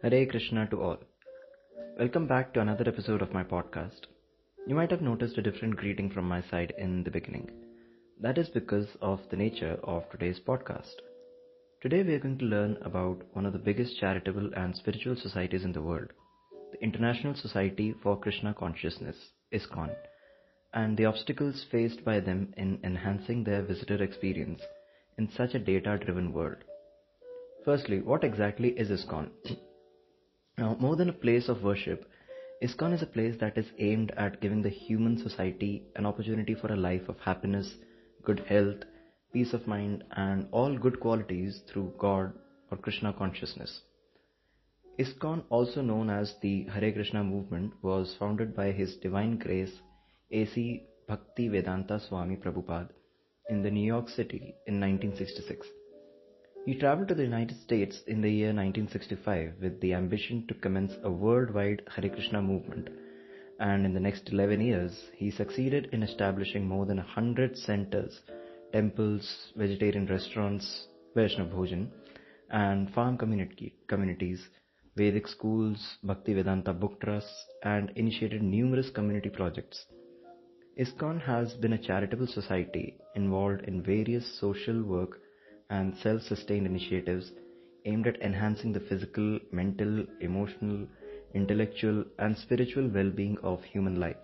Hare Krishna to all. Welcome back to another episode of my podcast. You might have noticed a different greeting from my side in the beginning. That is because of the nature of today's podcast. Today we are going to learn about one of the biggest charitable and spiritual societies in the world, the International Society for Krishna Consciousness, ISKCON, and the obstacles faced by them in enhancing their visitor experience in such a data-driven world. Firstly, what exactly is ISKCON? Now, more than a place of worship, ISKCON is a place that is aimed at giving the human society an opportunity for a life of happiness, good health, peace of mind, and all good qualities through God or Krishna consciousness. ISKCON, also known as the Hare Krishna movement, was founded by His Divine Grace A.C. Bhaktivedanta Swami Prabhupada in the New York City in 1966. He traveled to the United States in the year 1965 with the ambition to commence a worldwide Hare Krishna movement, and in the next 11 years, he succeeded in establishing more than 100 centers, temples, vegetarian restaurants, Vaishnava Bhojan, and farm communities, Vedic schools, Bhaktivedanta book trusts, and initiated numerous community projects. ISKCON has been a charitable society involved in various social work and self-sustained initiatives aimed at enhancing the physical, mental, emotional, intellectual, and spiritual well-being of human life.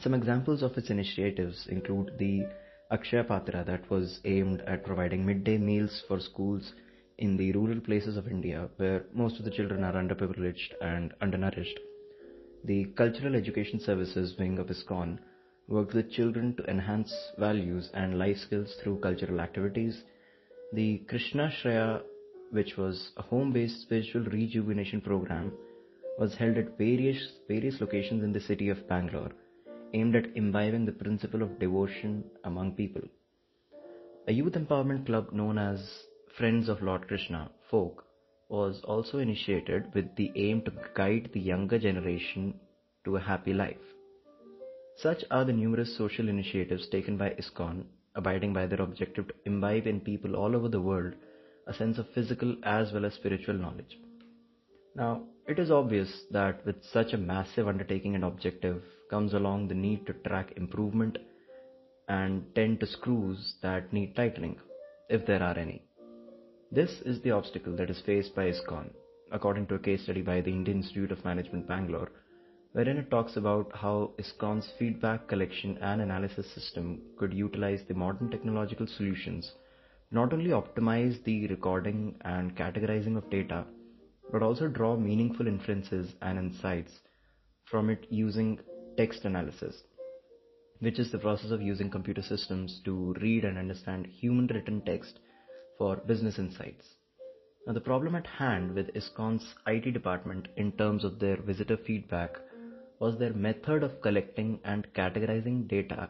Some examples of its initiatives include the Akshaya Patra, that was aimed at providing midday meals for schools in the rural places of India where most of the children are underprivileged and undernourished. The Cultural Education Services wing of ISKCON worked with children to enhance values and life skills through cultural activities. The Krishna Shraya, which was a home-based spiritual rejuvenation program, was held at various locations in the city of Bangalore, aimed at imbibing the principle of devotion among people. A youth empowerment club known as Friends of Lord Krishna, FOLK, was also initiated with the aim to guide the younger generation to a happy life. Such are the numerous social initiatives taken by ISKCON, abiding by their objective to imbibe in people all over the world a sense of physical as well as spiritual knowledge. Now, it is obvious that with such a massive undertaking and objective comes along the need to track improvement and tend to screws that need tightening, if there are any. This is the obstacle that is faced by ISKCON, according to a case study by the Indian Institute of Management, Bangalore, wherein it talks about how ISKCON's feedback collection and analysis system could utilize the modern technological solutions to not only optimize the recording and categorizing of data, but also draw meaningful inferences and insights from it using text analysis, which is the process of using computer systems to read and understand human written text for business insights. Now, the problem at hand with ISKCON's IT department in terms of their visitor feedback was their method of collecting and categorizing data,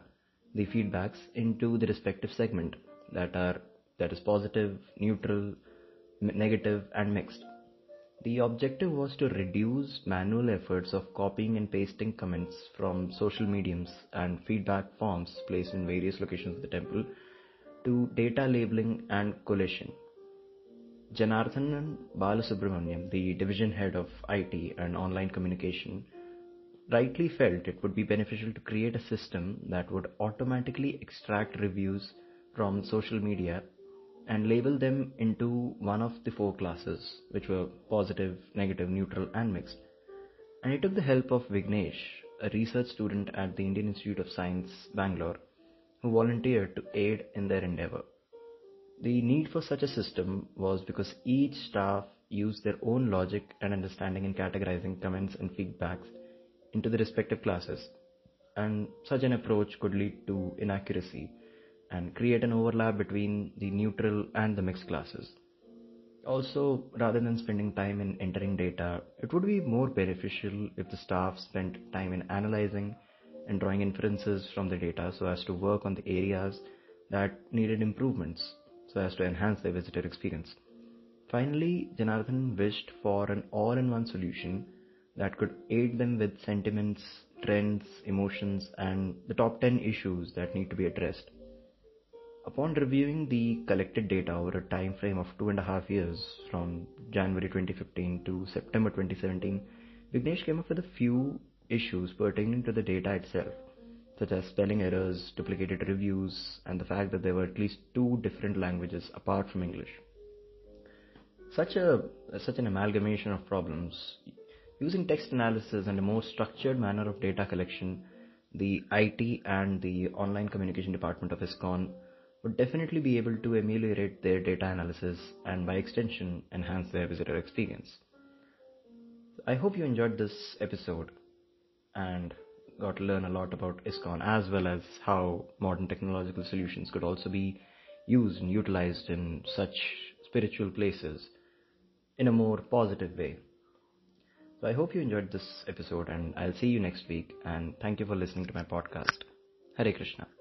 the feedbacks, into the respective segment that is positive, neutral, negative, and mixed. The objective was to reduce manual efforts of copying and pasting comments from social mediums and feedback forms placed in various locations of the temple to data labeling and collation. Janarthanan Balasubramanyam, the division head of IT and online communication, rightly felt it would be beneficial to create a system that would automatically extract reviews from social media and label them into one of the four classes, which were positive, negative, neutral, and mixed. And he took the help of Vignesh, a research student at the Indian Institute of Science, Bangalore, who volunteered to aid in their endeavor. The need for such a system was because each staff used their own logic and understanding in categorizing comments and feedbacks into the respective classes, and such an approach could lead to inaccuracy and create an overlap between the neutral and the mixed classes. Also, rather than spending time in entering data, it would be more beneficial if the staff spent time in analyzing and drawing inferences from the data so as to work on the areas that needed improvements so as to enhance their visitor experience. Finally, Janardhan wished for an all-in-one solution that could aid them with sentiments, trends, emotions, and the top 10 issues that need to be addressed. Upon reviewing the collected data over a time frame of 2.5 years from January 2015 to September 2017, Vignesh came up with a few issues pertaining to the data itself, such as spelling errors, duplicated reviews, and the fact that there were at least 2 different languages apart from English. Such an amalgamation of problems, using text analysis and a more structured manner of data collection, the IT and the online communication department of ISKCON would definitely be able to ameliorate their data analysis and by extension enhance their visitor experience. I hope you enjoyed this episode and got to learn a lot about ISKCON, as well as how modern technological solutions could also be used and utilized in such spiritual places in a more positive way. So I hope you enjoyed this episode, and I'll see you next week, and thank you for listening to my podcast. Hare Krishna.